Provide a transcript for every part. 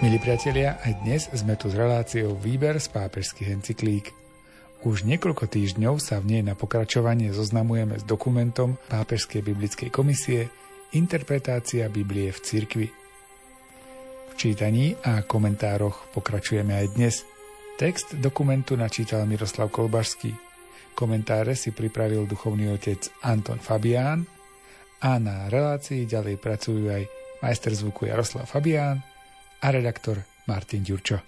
Milí priatelia, aj dnes sme tu s reláciou Výber z pápežských encyklík. Už niekoľko týždňov sa v nej na pokračovanie zoznamujeme s dokumentom Pápežskej biblickej komisie Interpretácia Biblie v cirkvi. V čítaní a komentároch pokračujeme aj dnes. Text dokumentu načítal Miroslav Kolbašský. Komentáre si pripravil duchovný otec Anton Fabián a na relácii ďalej pracujú aj majster zvuku Jaroslav Fabián a redaktor Martin Jurčo.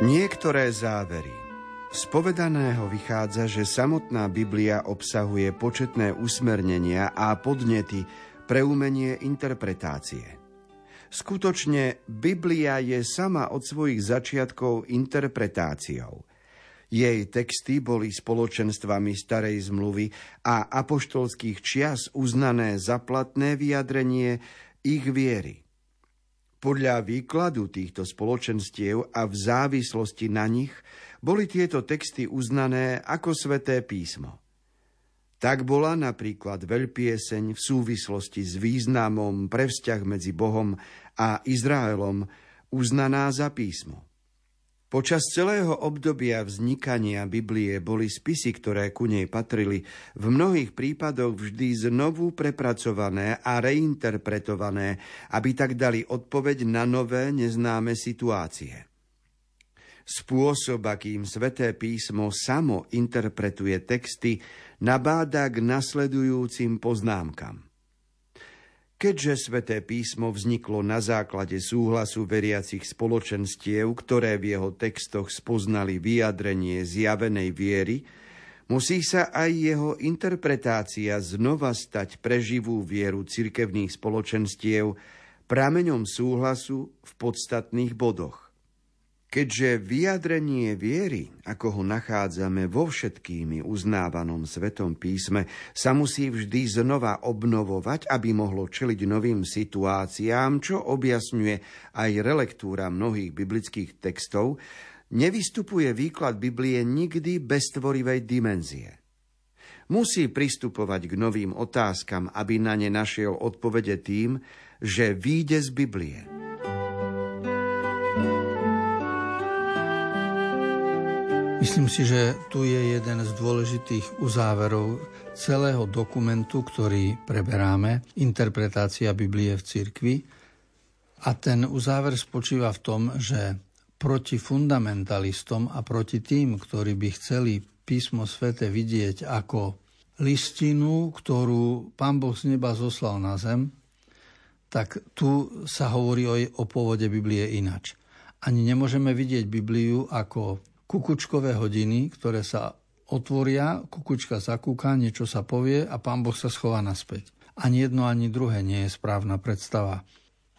Niektoré závery. Z povedaného vychádza, že samotná Biblia obsahuje početné usmernenia a podnety pre umenie interpretácie. Skutočne, Biblia je sama od svojich začiatkov interpretáciou. Jej texty boli spoločenstvami Starej zmluvy a apoštolských čias uznané za platné vyjadrenie ich viery. Podľa výkladu týchto spoločenstiev a v závislosti na nich boli tieto texty uznané ako sväté písmo. Tak bola napríklad veľpieseň v súvislosti s významom pre vzťah medzi Bohom a Izraelom uznaná za písmo. Počas celého obdobia vznikania Biblie boli spisy, ktoré ku nej patrili, v mnohých prípadoch vždy znovu prepracované a reinterpretované, aby tak dali odpoveď na nové neznáme situácie. Spôsob, akým Sväté písmo samo interpretuje texty, nabáda k nasledujúcim poznámkam. Keďže Sväté písmo vzniklo na základe súhlasu veriacich spoločenstiev, ktoré v jeho textoch spoznali vyjadrenie zjavenej viery, musí sa aj jeho interpretácia znova stať pre živú vieru cirkevných spoločenstiev prameňom súhlasu v podstatných bodoch. Keďže vyjadrenie viery, ako ho nachádzame vo všetkými uznávanom Svetom písme, sa musí vždy znova obnovovať, aby mohlo čeliť novým situáciám, čo objasňuje aj relektúra mnohých biblických textov, nevystupuje výklad Biblie nikdy bez tvorivej dimenzie. Musí pristupovať k novým otázkam, aby na ne našiel odpovede tým, že výjde z Biblie. Myslím si, že tu je jeden z dôležitých uzáverov celého dokumentu, ktorý preberáme, Interpretácia Biblie v cirkvi. A ten uzáver spočíva v tom, že proti fundamentalistom a proti tým, ktorí by chceli písmo sväté vidieť ako listinu, ktorú Pán Boh z neba zoslal na zem, tak tu sa hovorí o pôvode Biblie inač. Ani nemôžeme vidieť Bibliu ako kukučkové hodiny, ktoré sa otvoria, kukučka zakúka, niečo sa povie a Pán Boh sa schová naspäť. Ani jedno, ani druhé nie je správna predstava.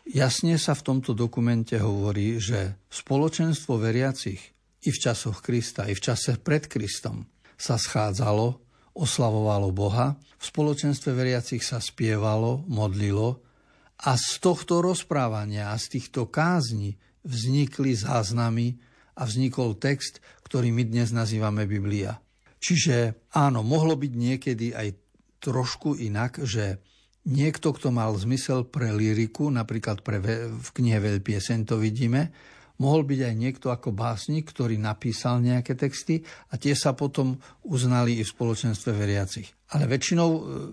Jasne sa v tomto dokumente hovorí, že spoločenstvo veriacich i v časoch Krista, i v čase pred Kristom sa schádzalo, oslavovalo Boha, v spoločenstve veriacich sa spievalo, modlilo a z tohto rozprávania a z týchto kázni vznikli záznamy a vznikol text, ktorý my dnes nazývame Biblia. Čiže áno, mohlo byť niekedy aj trošku inak, že niekto, kto mal zmysel pre lyriku, napríklad v knihe Veľpieseň to vidíme, Mohol byť aj niekto ako básnik, ktorý napísal nejaké texty a tie sa potom uznali i v spoločenstve veriacich. Ale väčšinou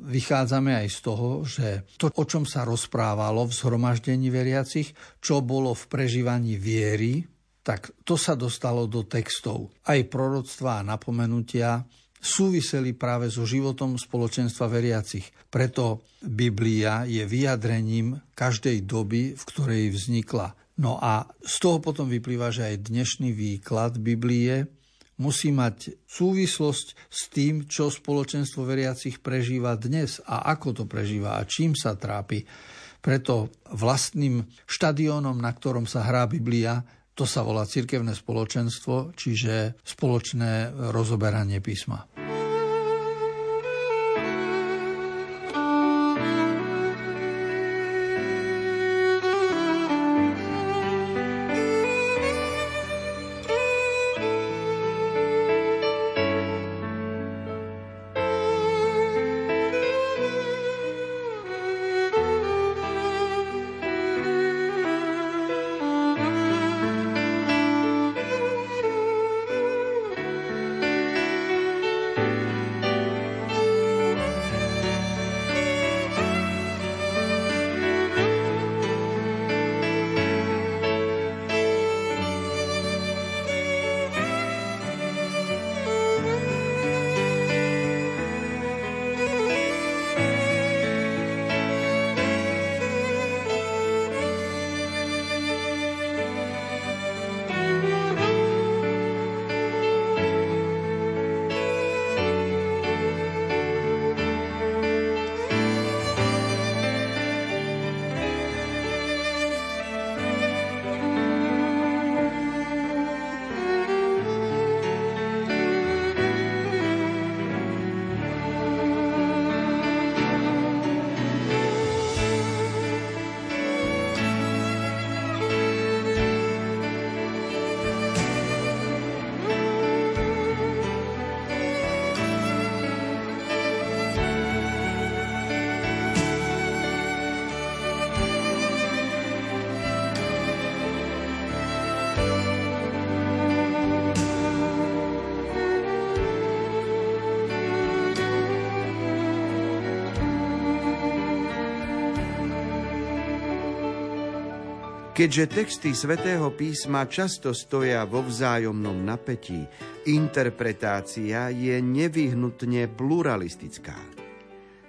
vychádzame aj z toho, že to, o čom sa rozprávalo v zhromaždení veriacich, čo bolo v prežívaní viery, tak to sa dostalo do textov. Aj proroctvá a napomenutia súviseli práve so životom spoločenstva veriacich. Preto Biblia je vyjadrením každej doby, v ktorej vznikla. No a z toho potom vyplýva, že aj dnešný výklad Biblie musí mať súvislosť s tým, čo spoločenstvo veriacich prežíva dnes a ako to prežíva a čím sa trápi. Preto vlastným štadiónom, na ktorom sa hrá Biblia, to sa volá cirkevné spoločenstvo, čiže spoločné rozoberanie písma. Keďže texty Svätého písma často stoja vo vzájomnom napätí, interpretácia je nevyhnutne pluralistická.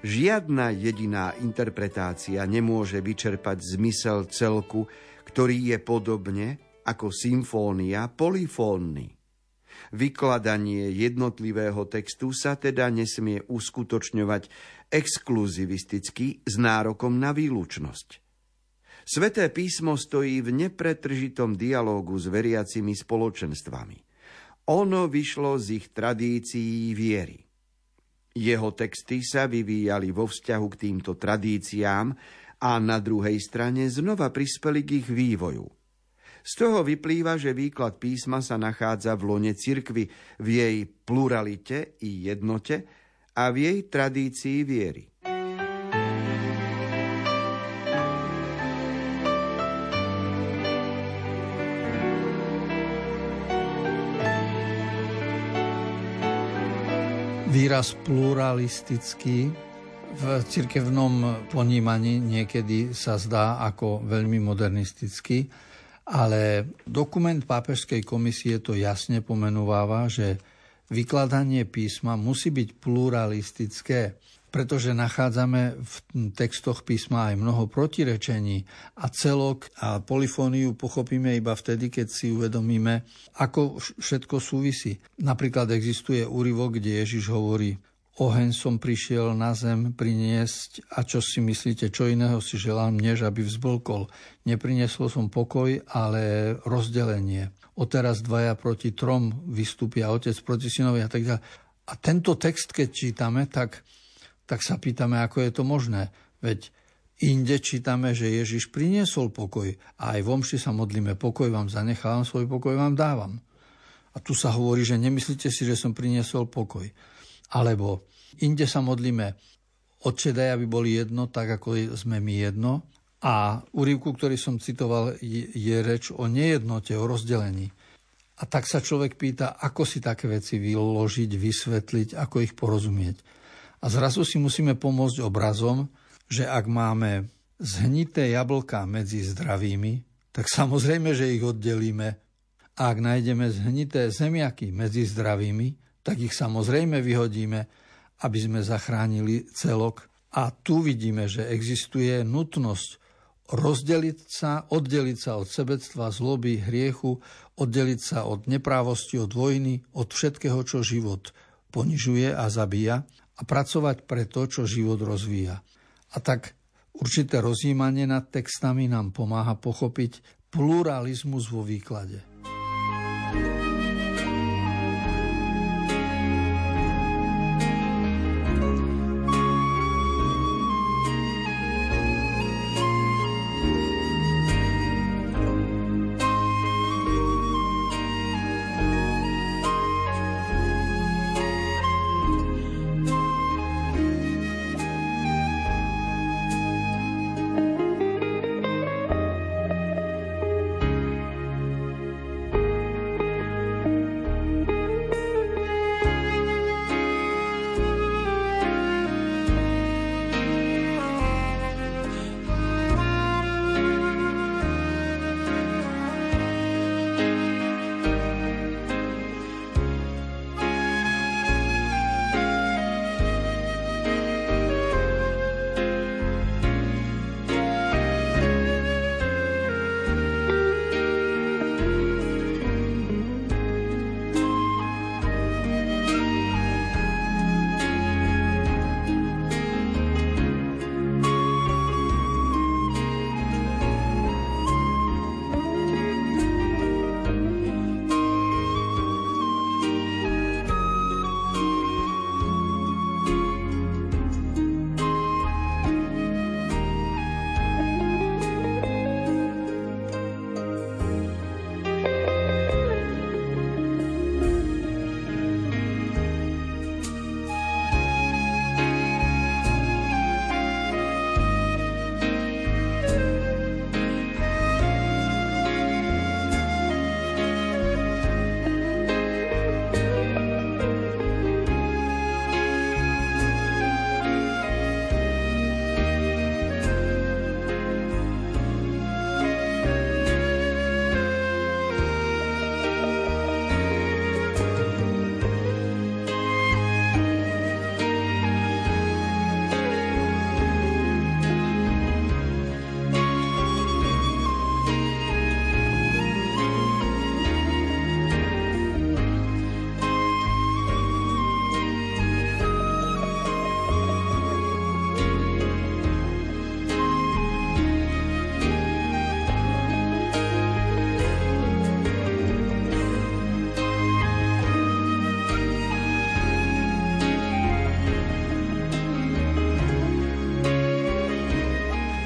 Žiadna jediná interpretácia nemôže vyčerpať zmysel celku, ktorý je podobne ako symfónia polifónny. Vykladanie jednotlivého textu sa teda nesmie uskutočňovať exkluzivisticky s nárokom na výlučnosť. Sveté písmo stojí v nepretržitom dialógu s veriacimi spoločenstvami. Ono vyšlo z ich tradícií viery. Jeho texty sa vyvíjali vo vzťahu k týmto tradíciám a na druhej strane znova prispeli k ich vývoju. Z toho vyplýva, že výklad písma sa nachádza v lone cirkvi, v jej pluralite i jednote a v jej tradícii viery. Výraz pluralistický v cirkevnom ponímaní niekedy sa zdá ako veľmi modernistický, ale dokument Pápežskej komisie to jasne pomenúváva, že vykladanie písma musí byť pluralistické, pretože nachádzame v textoch písma aj mnoho protirečení a celok a polifóniu pochopíme iba vtedy, keď si uvedomíme, ako všetko súvisí. Napríklad existuje úryvok, kde Ježiš hovorí: oheň som prišiel na zem priniesť, a čo si myslíte, čo iného si želám, než aby vzblkol. Neprinieslo som pokoj, ale rozdelenie. Odteraz dvaja proti trom vystúpia, otec proti synovi a tak ďalej. A tento text, keď čítame, tak sa pýtame, ako je to možné. Veď inde čítame, že Ježiš priniesol pokoj a aj v omši sa modlíme: pokoj vám zanechávam, svoj pokoj vám dávam. A tu sa hovorí, že nemyslíte si, že som priniesol pokoj. Alebo inde sa modlíme: Otče, daj, aby boli jedno, tak ako sme my jedno. A úryvku, ktorý som citoval, je reč o nejednote, o rozdelení. A tak sa človek pýta, ako si také veci vyložiť, vysvetliť, ako ich porozumieť. A zrazu si musíme pomôcť obrazom, že ak máme zhnité jablká medzi zdravými, tak samozrejme, že ich oddelíme. A ak nájdeme zhnité zemiaky medzi zdravými, tak ich samozrejme vyhodíme, aby sme zachránili celok. A tu vidíme, že existuje nutnosť oddeliť sa od sebectva, zloby, hriechu, oddeliť sa od neprávosti, od vojny, od všetkého, čo život ponižuje a zabíja, a pracovať pre to, čo život rozvíja. A tak určité rozjímanie nad textami nám pomáha pochopiť pluralizmus vo výklade.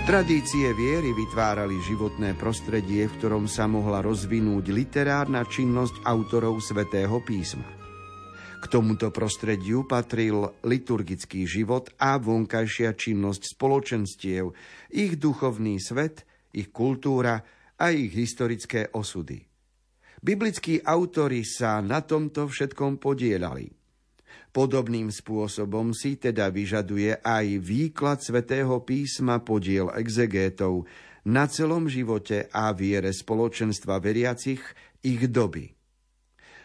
Tradície viery vytvárali životné prostredie, v ktorom sa mohla rozvinúť literárna činnosť autorov Svätého písma. K tomuto prostrediu patril liturgický život a vonkajšia činnosť spoločenstiev, ich duchovný svet, ich kultúra a ich historické osudy. Biblickí autori sa na tomto všetkom podieľali. Podobným spôsobom si teda vyžaduje aj výklad Svätého písma podiel exegétov na celom živote a viere spoločenstva veriacich ich doby.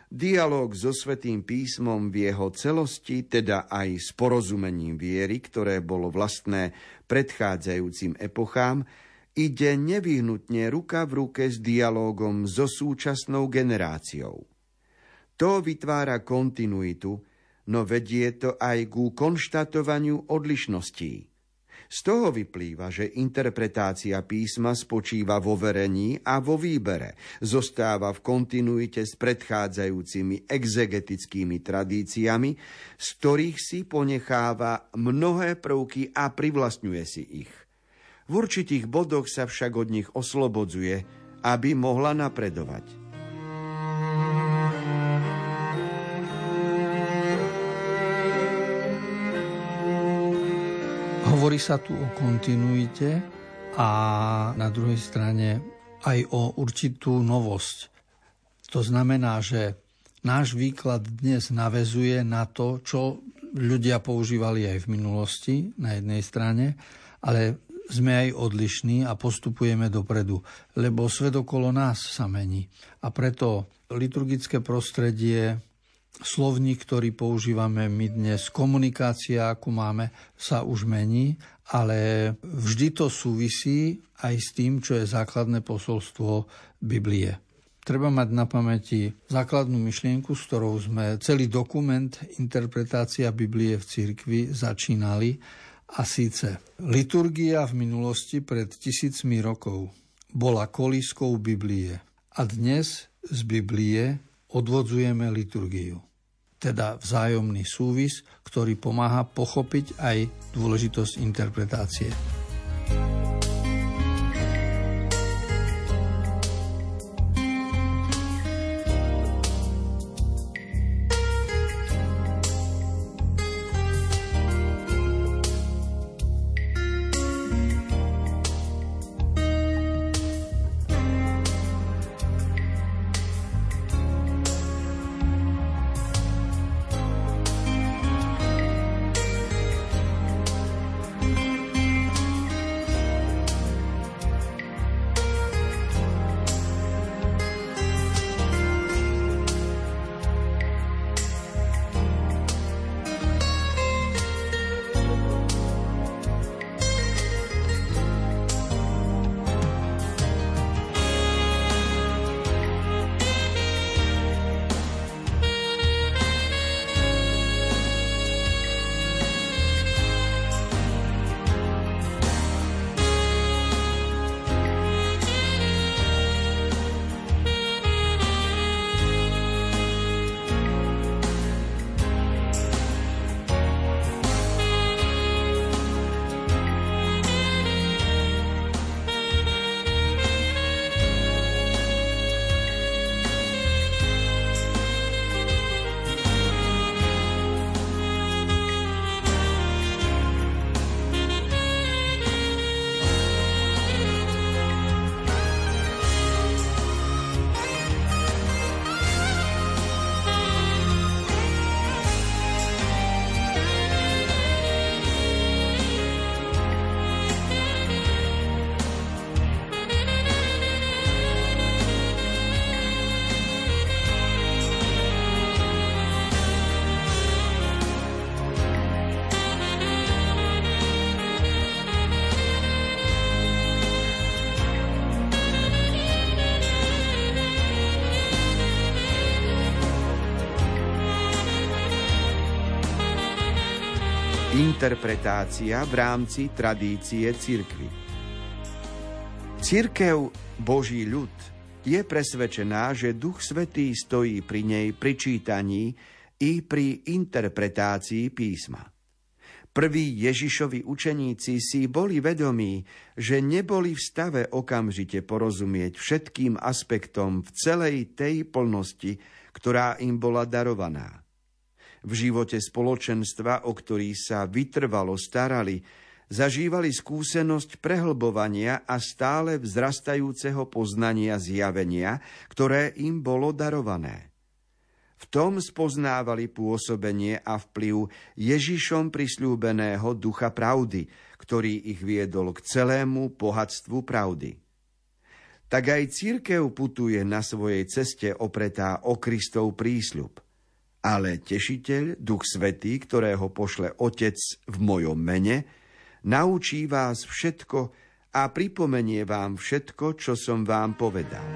Dialóg so Svätým písmom v jeho celosti, teda aj s porozumením viery, ktoré bolo vlastné predchádzajúcim epochám, ide nevyhnutne ruka v ruke s dialógom so súčasnou generáciou. To vytvára kontinuitu, no vedie to aj ku konštatovaniu odlišností. Z toho vyplýva, že interpretácia písma spočíva vo verení a vo výbere, zostáva v kontinuite s predchádzajúcimi exegetickými tradíciami, z ktorých si ponecháva mnohé prvky a privlastňuje si ich. V určitých bodoch sa však od nich oslobodzuje, aby mohla napredovať. Hovorí sa tu o kontinuite a a na druhej strane aj o určitú novosť. To znamená, že náš výklad dnes naväzuje na to, čo ľudia používali aj v minulosti na jednej strane, ale sme aj odlišní a postupujeme dopredu, lebo svet okolo nás sa mení. A preto liturgické prostredie, slovník, ktorý používame my dnes, komunikácia, ako máme, sa už mení, ale vždy to súvisí aj s tým, čo je základné posolstvo Biblie. Treba mať na pamäti základnú myšlienku, s ktorou sme celý dokument Interpretácia Biblie v cirkvi začínali, a síce liturgia v minulosti pred 1000 rokov bola kolískou Biblie a dnes z Biblie odvodzujeme liturgiu. Teda vzájomný súvis, ktorý pomáha pochopiť aj dôležitosť interpretácie. Interpretácia v rámci tradície cirkvi. Cirkev, Boží ľud, je presvedčená, že Duch Svätý stojí pri nej pri čítaní i pri interpretácii písma. Prví Ježišovi učeníci si boli vedomí, že neboli v stave okamžite porozumieť všetkým aspektom v celej tej plnosti, ktorá im bola darovaná. V živote spoločenstva, o ktorý sa vytrvalo starali, zažívali skúsenosť prehlbovania a stále vzrastajúceho poznania zjavenia, ktoré im bolo darované. V tom spoznávali pôsobenie a vplyv Ježišom prisľúbeného ducha pravdy, ktorý ich viedol k celému bohatstvu pravdy. Tak aj cirkev putuje na svojej ceste opretá o Kristov prísľub. Ale Tešiteľ, Duch Svätý, ktorého pošle Otec v mojom mene, naučí vás všetko a pripomenie vám všetko, čo som vám povedal.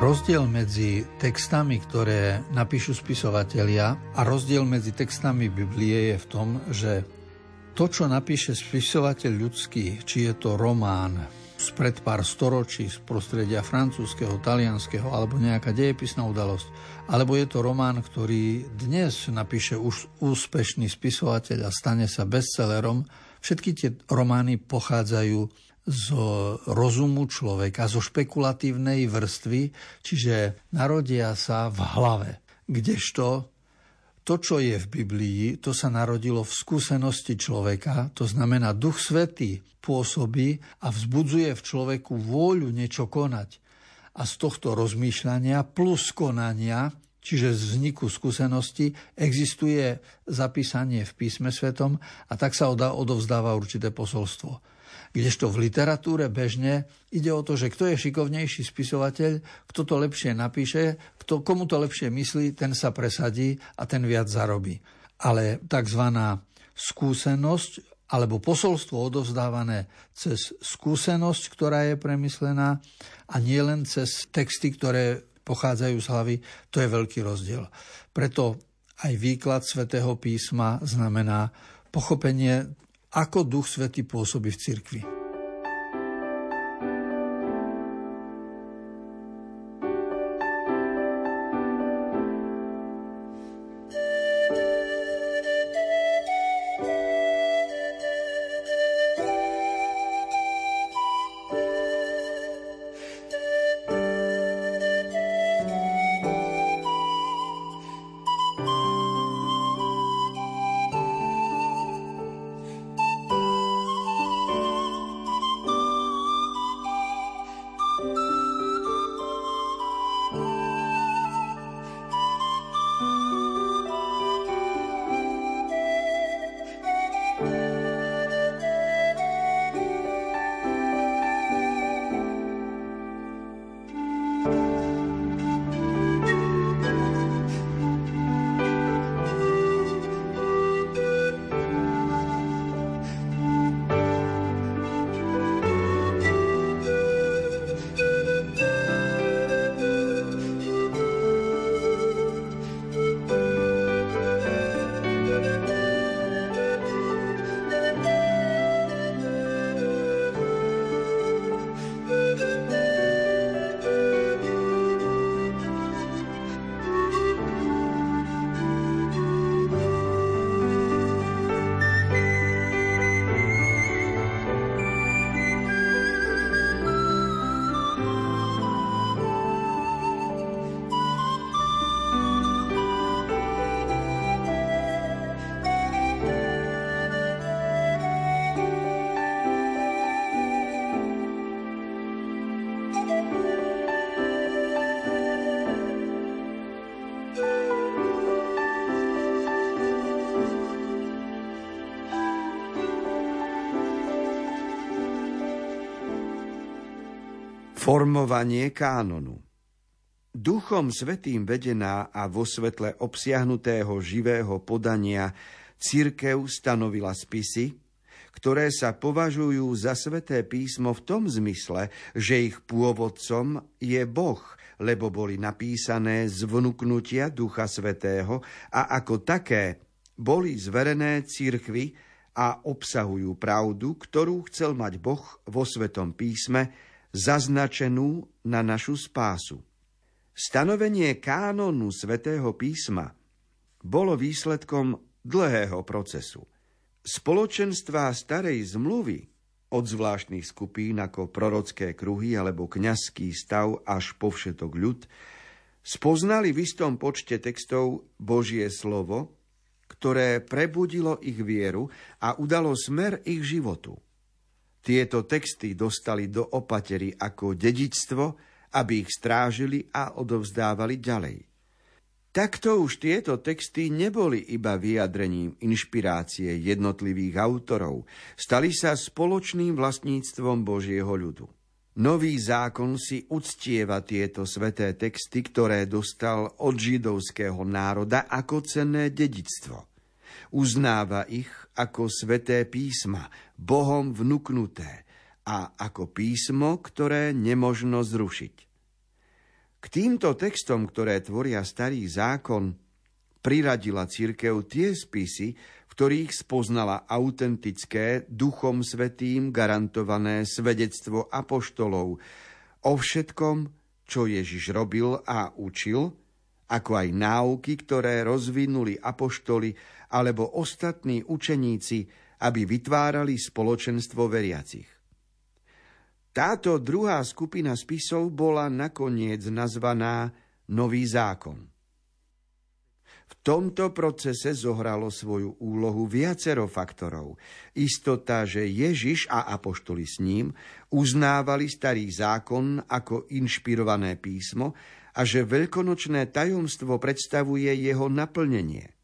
Rozdiel medzi textami, ktoré napíšu spisovatelia, a rozdiel medzi textami Biblie je v tom, že to, čo napíše spisovateľ ľudský, či je to román spred pár storočí z prostredia francúzskeho, talianskeho alebo nejaká dejepisná udalosť, alebo je to román, ktorý dnes napíše už úspešný spisovateľ a stane sa bestsellerom, všetky tie romány pochádzajú z rozumu človeka, zo špekulatívnej vrstvy, čiže narodia sa v hlave. Kdežto to, čo je v Biblii, to sa narodilo v skúsenosti človeka, to znamená, Duch Svätý pôsobí a vzbudzuje v človeku vôľu niečo konať. A z tohto rozmýšľania plus konania, čiže z vzniku skúsenosti, existuje zapísanie v písme svetom a tak sa odovzdáva určité posolstvo. Kdežto v literatúre bežne ide o to, že kto je šikovnejší spisovateľ, kto to lepšie napíše, komu to lepšie myslí, ten sa presadí a ten viac zarobí. Ale tzv. Skúsenosť alebo posolstvo odovzdávané cez skúsenosť, ktorá je premyslená a nie len cez texty, ktoré pochádzajú z hlavy, to je veľký rozdiel. Preto aj výklad Svätého písma znamená pochopenie, ako Duch Svätý pôsobí v cirkvi. Formovanie kánonu. Duchom Svätým vedená a vo svetle obsiahnutého živého podania cirkev stanovila spisy, ktoré sa považujú za Sväté písmo v tom zmysle, že ich pôvodcom je Boh, lebo boli napísané z vnuknutia Ducha Svätého a ako také boli zverené cirkvi a obsahujú pravdu, ktorú chcel mať Boh vo Svätom písme, zaznačenú na našu spásu. Stanovenie kánonu Svätého písma bolo výsledkom dlhého procesu. Spoločenstvá starej zmluvy, od zvláštnych skupín ako prorocké kruhy alebo kňazský stav až po všetok ľud, spoznali v istom počte textov Božie slovo, ktoré prebudilo ich vieru a udalo smer ich životu. Tieto texty dostali do opatery ako dedičstvo, aby ich strážili a odovzdávali ďalej. Takto už tieto texty neboli iba vyjadrením inšpirácie jednotlivých autorov, stali sa spoločným vlastníctvom Božieho ľudu. Nový zákon si uctieva tieto sväté texty, ktoré dostal od židovského národa ako cenné dedičstvo. Uznáva ich ako Sväté písma, Bohom vnuknuté a ako písmo, ktoré nemožno zrušiť. K týmto textom, ktoré tvoria Starý zákon, priradila cirkev tie spisy, v ktorých spoznala autentické, Duchom Svätým garantované svedectvo apoštolov o všetkom, čo Ježiš robil a učil, ako aj náuky, ktoré rozvinuli apoštoli alebo ostatní učeníci, aby vytvárali spoločenstvo veriacich. Táto druhá skupina spisov bola nakoniec nazvaná Nový zákon. V tomto procese zohralo svoju úlohu viacero faktorov. Istota, že Ježiš a apoštoli s ním uznávali starý zákon ako inšpirované písmo a že veľkonočné tajomstvo predstavuje jeho naplnenie.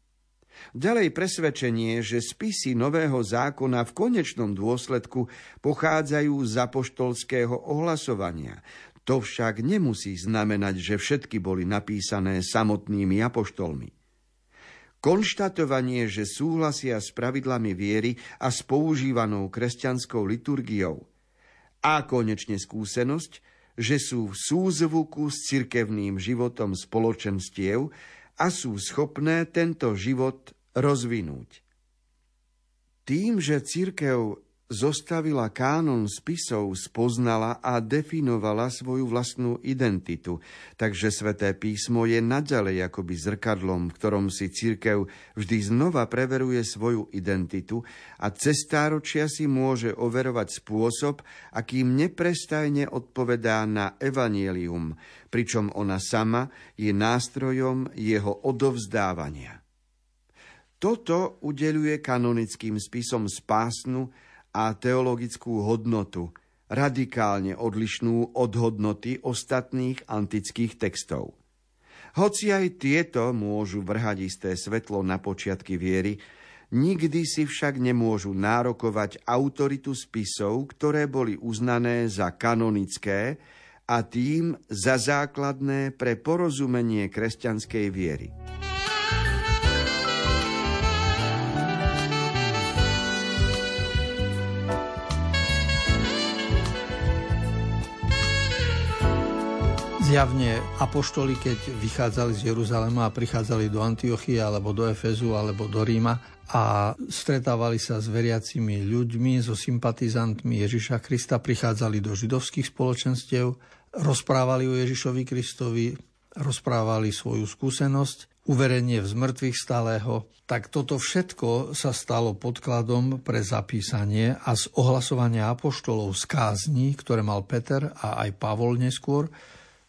Ďalej presvedčenie, že spisy Nového zákona v konečnom dôsledku pochádzajú z apoštolského ohlasovania. To však nemusí znamenať, že všetky boli napísané samotnými apoštolmi. Konštatovanie, že súhlasia s pravidlami viery a s používanou kresťanskou liturgiou. A konečne skúsenosť, že sú v súzvuku s cirkevným životom spoločenstiev a sú schopné tento život rozvinúť. Tým, že cirkev zostavila kánon spisov, spoznala a definovala svoju vlastnú identitu, takže Sväté písmo je naďalej akoby zrkadlom, v ktorom si cirkev vždy znova preveruje svoju identitu a cez stáročia si môže overovať spôsob, akým neprestajne odpovedá na evanjelium, pričom ona sama je nástrojom jeho odovzdávania. Toto udeľuje kanonickým spisom spásnu a teologickú hodnotu, radikálne odlišnú od hodnoty ostatných antických textov. Hoci aj tieto môžu vrhať isté svetlo na počiatky viery, nikdy si však nemôžu nárokovať autoritu spisov, ktoré boli uznané za kanonické a tým za základné pre porozumenie kresťanskej viery. Zjavne apoštoli, keď vychádzali z Jeruzalema a prichádzali do Antiochie alebo do Efezu alebo do Ríma a stretávali sa s veriacimi ľuďmi, so sympatizantmi Ježiša Krista, prichádzali do židovských spoločenstiev, rozprávali o Ježišovi Kristovi, rozprávali svoju skúsenosť, uverenie v zmrtvých stalého, tak toto všetko sa stalo podkladom pre zapísanie a z ohlasovania apoštolov z kázni, ktoré mal Peter a aj Pavol neskôr,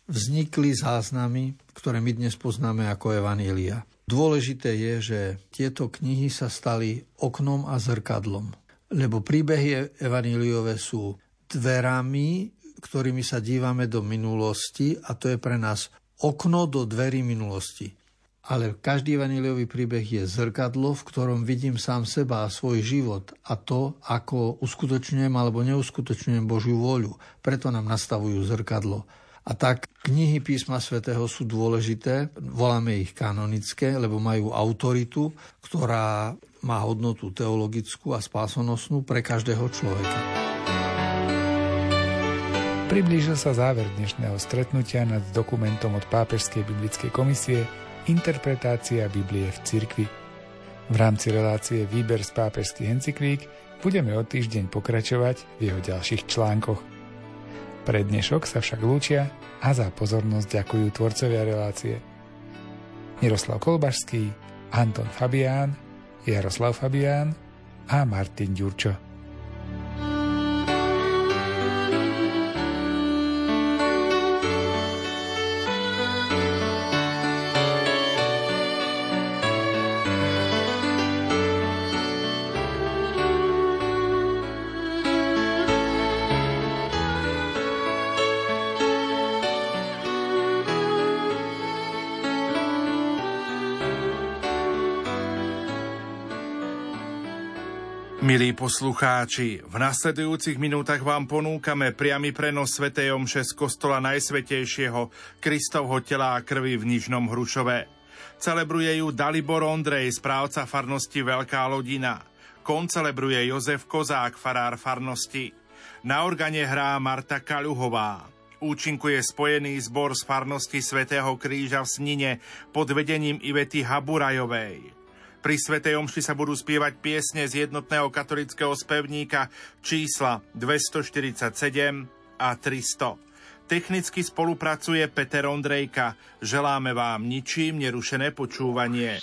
vznikli záznamy, ktoré my dnes poznáme ako evanjelia. Dôležité je, že tieto knihy sa stali oknom a zrkadlom, lebo príbehy evanjeliové sú dverami, ktorými sa dívame do minulosti, a to je pre nás okno do dverí minulosti. Ale každý evanjeliový príbeh je zrkadlo, v ktorom vidím sám seba a svoj život a to, ako uskutočňujem alebo neuskutočňujem Božiu vôľu. Preto nám nastavujú zrkadlo. A tak knihy písma svätého sú dôležité, voláme ich kanonické, lebo majú autoritu, ktorá má hodnotu teologickú a spásonosnú pre každého človeka. Priblížil sa záver dnešného stretnutia nad dokumentom od Pápežskej biblickej komisie Interpretácia Biblie v cirkvi. V rámci relácie Výber z pápežských encyklík budeme o týždeň pokračovať v jeho ďalších článkoch. Pre dnešok sa však lúčia a za pozornosť ďakujú tvorcovia relácie Miroslav Kolbašský, Anton Fabián, Jaroslav Fabián a Martin Jurčo. Milí poslucháči, v nasledujúcich minútach vám ponúkame priamy prenos svätej omše z kostola Najsvätejšieho Kristovho tela a krvi v Nižnom Hrušove. Celebruje ju Dalibor Ondrej, správca farnosti Veľká Lodina. Koncelebruje Jozef Kozák, farár farnosti. Na organe hrá Marta Kaluhová. Účinkuje spojený zbor z farnosti Svätého Kríža v Snine pod vedením Ivety Haburajovej. Pri svätej omši sa budú spievať piesne z jednotného katolického spevníka čísla 247 a 300. Technicky spolupracuje Peter Ondrejka. Želáme vám ničím nerušené počúvanie.